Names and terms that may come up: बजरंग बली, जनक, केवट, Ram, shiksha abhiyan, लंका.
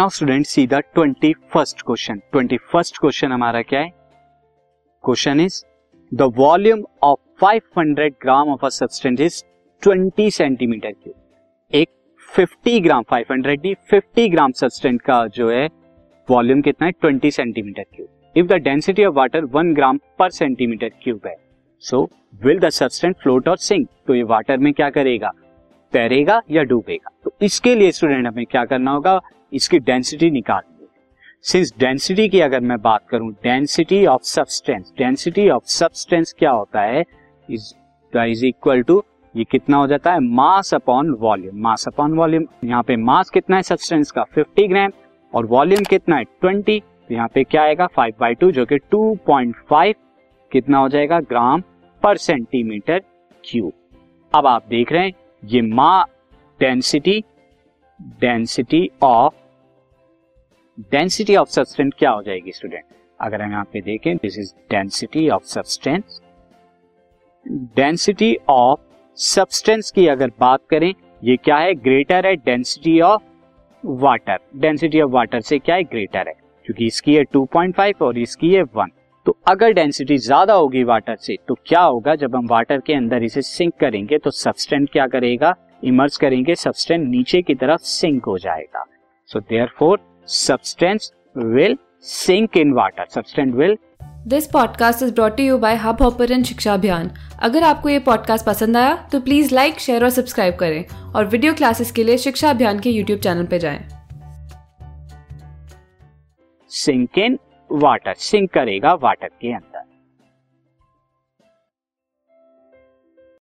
Now student see the 21st question. 21st question हमारा क्या है? Question is the volume of 500 gram of a substance is 20 centimetre cube. एक 50 ग्राम 500 नहीं 50 ग्राम substance का जो है वॉल्यूम कितना है 20 centimetre cube. If the density of water 1 gram पर सेंटीमीटर क्यूब है so will the substance float और सिंक। तो ये वाटर में क्या करेगा, तैरेगा या डूबेगा। तो इसके लिए स्टूडेंट हमें क्या करना होगा, इसकी डेंसिटी निकालनी होगी। सिंस डेंसिटी की अगर मैं बात करूं, density of substance, density of substance क्या होता है, इज इक्वल टू ये कितना हो जाता है mass upon volume. Mass upon volume, यहाँ पे मास कितना है सब्सटेंस का 50 ग्राम और वॉल्यूम कितना है 20, तो यहाँ पे क्या आएगा 5/2 जो कि 2.5 कितना हो जाएगा ग्राम पर सेंटीमीटर क्यूब। अब आप देख रहे हैं ये डेंसिटी ऑफ सब्सटेंस क्या हो जाएगी स्टूडेंट, अगर हम यहाँ पे देखें this is density of substance. Density of substance की अगर बात करें ये क्या है, ग्रेटर है density of water. Density of water से क्या है ग्रेटर है क्योंकि इसकी है 2.5 और इसकी है 1। तो अगर डेंसिटी ज्यादा होगी वाटर से तो क्या होगा, जब हम वाटर के अंदर इसे सिंक करेंगे तो सब्सटेंस क्या करेगा, इमर्ज करेंगे, सब्सटेंस नीचे की तरफ सिंक हो जाएगा। So therefore substance will sink in water, substance will. This podcast is brought to you by hub hopper and Shiksha Abhiyan. अगर आपको ये पॉडकास्ट पसंद आया तो प्लीज लाइक, शेयर और सब्सक्राइब करें और वीडियो क्लासेस के लिए शिक्षा अभियान के YouTube चैनल पर जाएं। सिंक इन वाटर, सिंक करेगा वाटर के अंदर।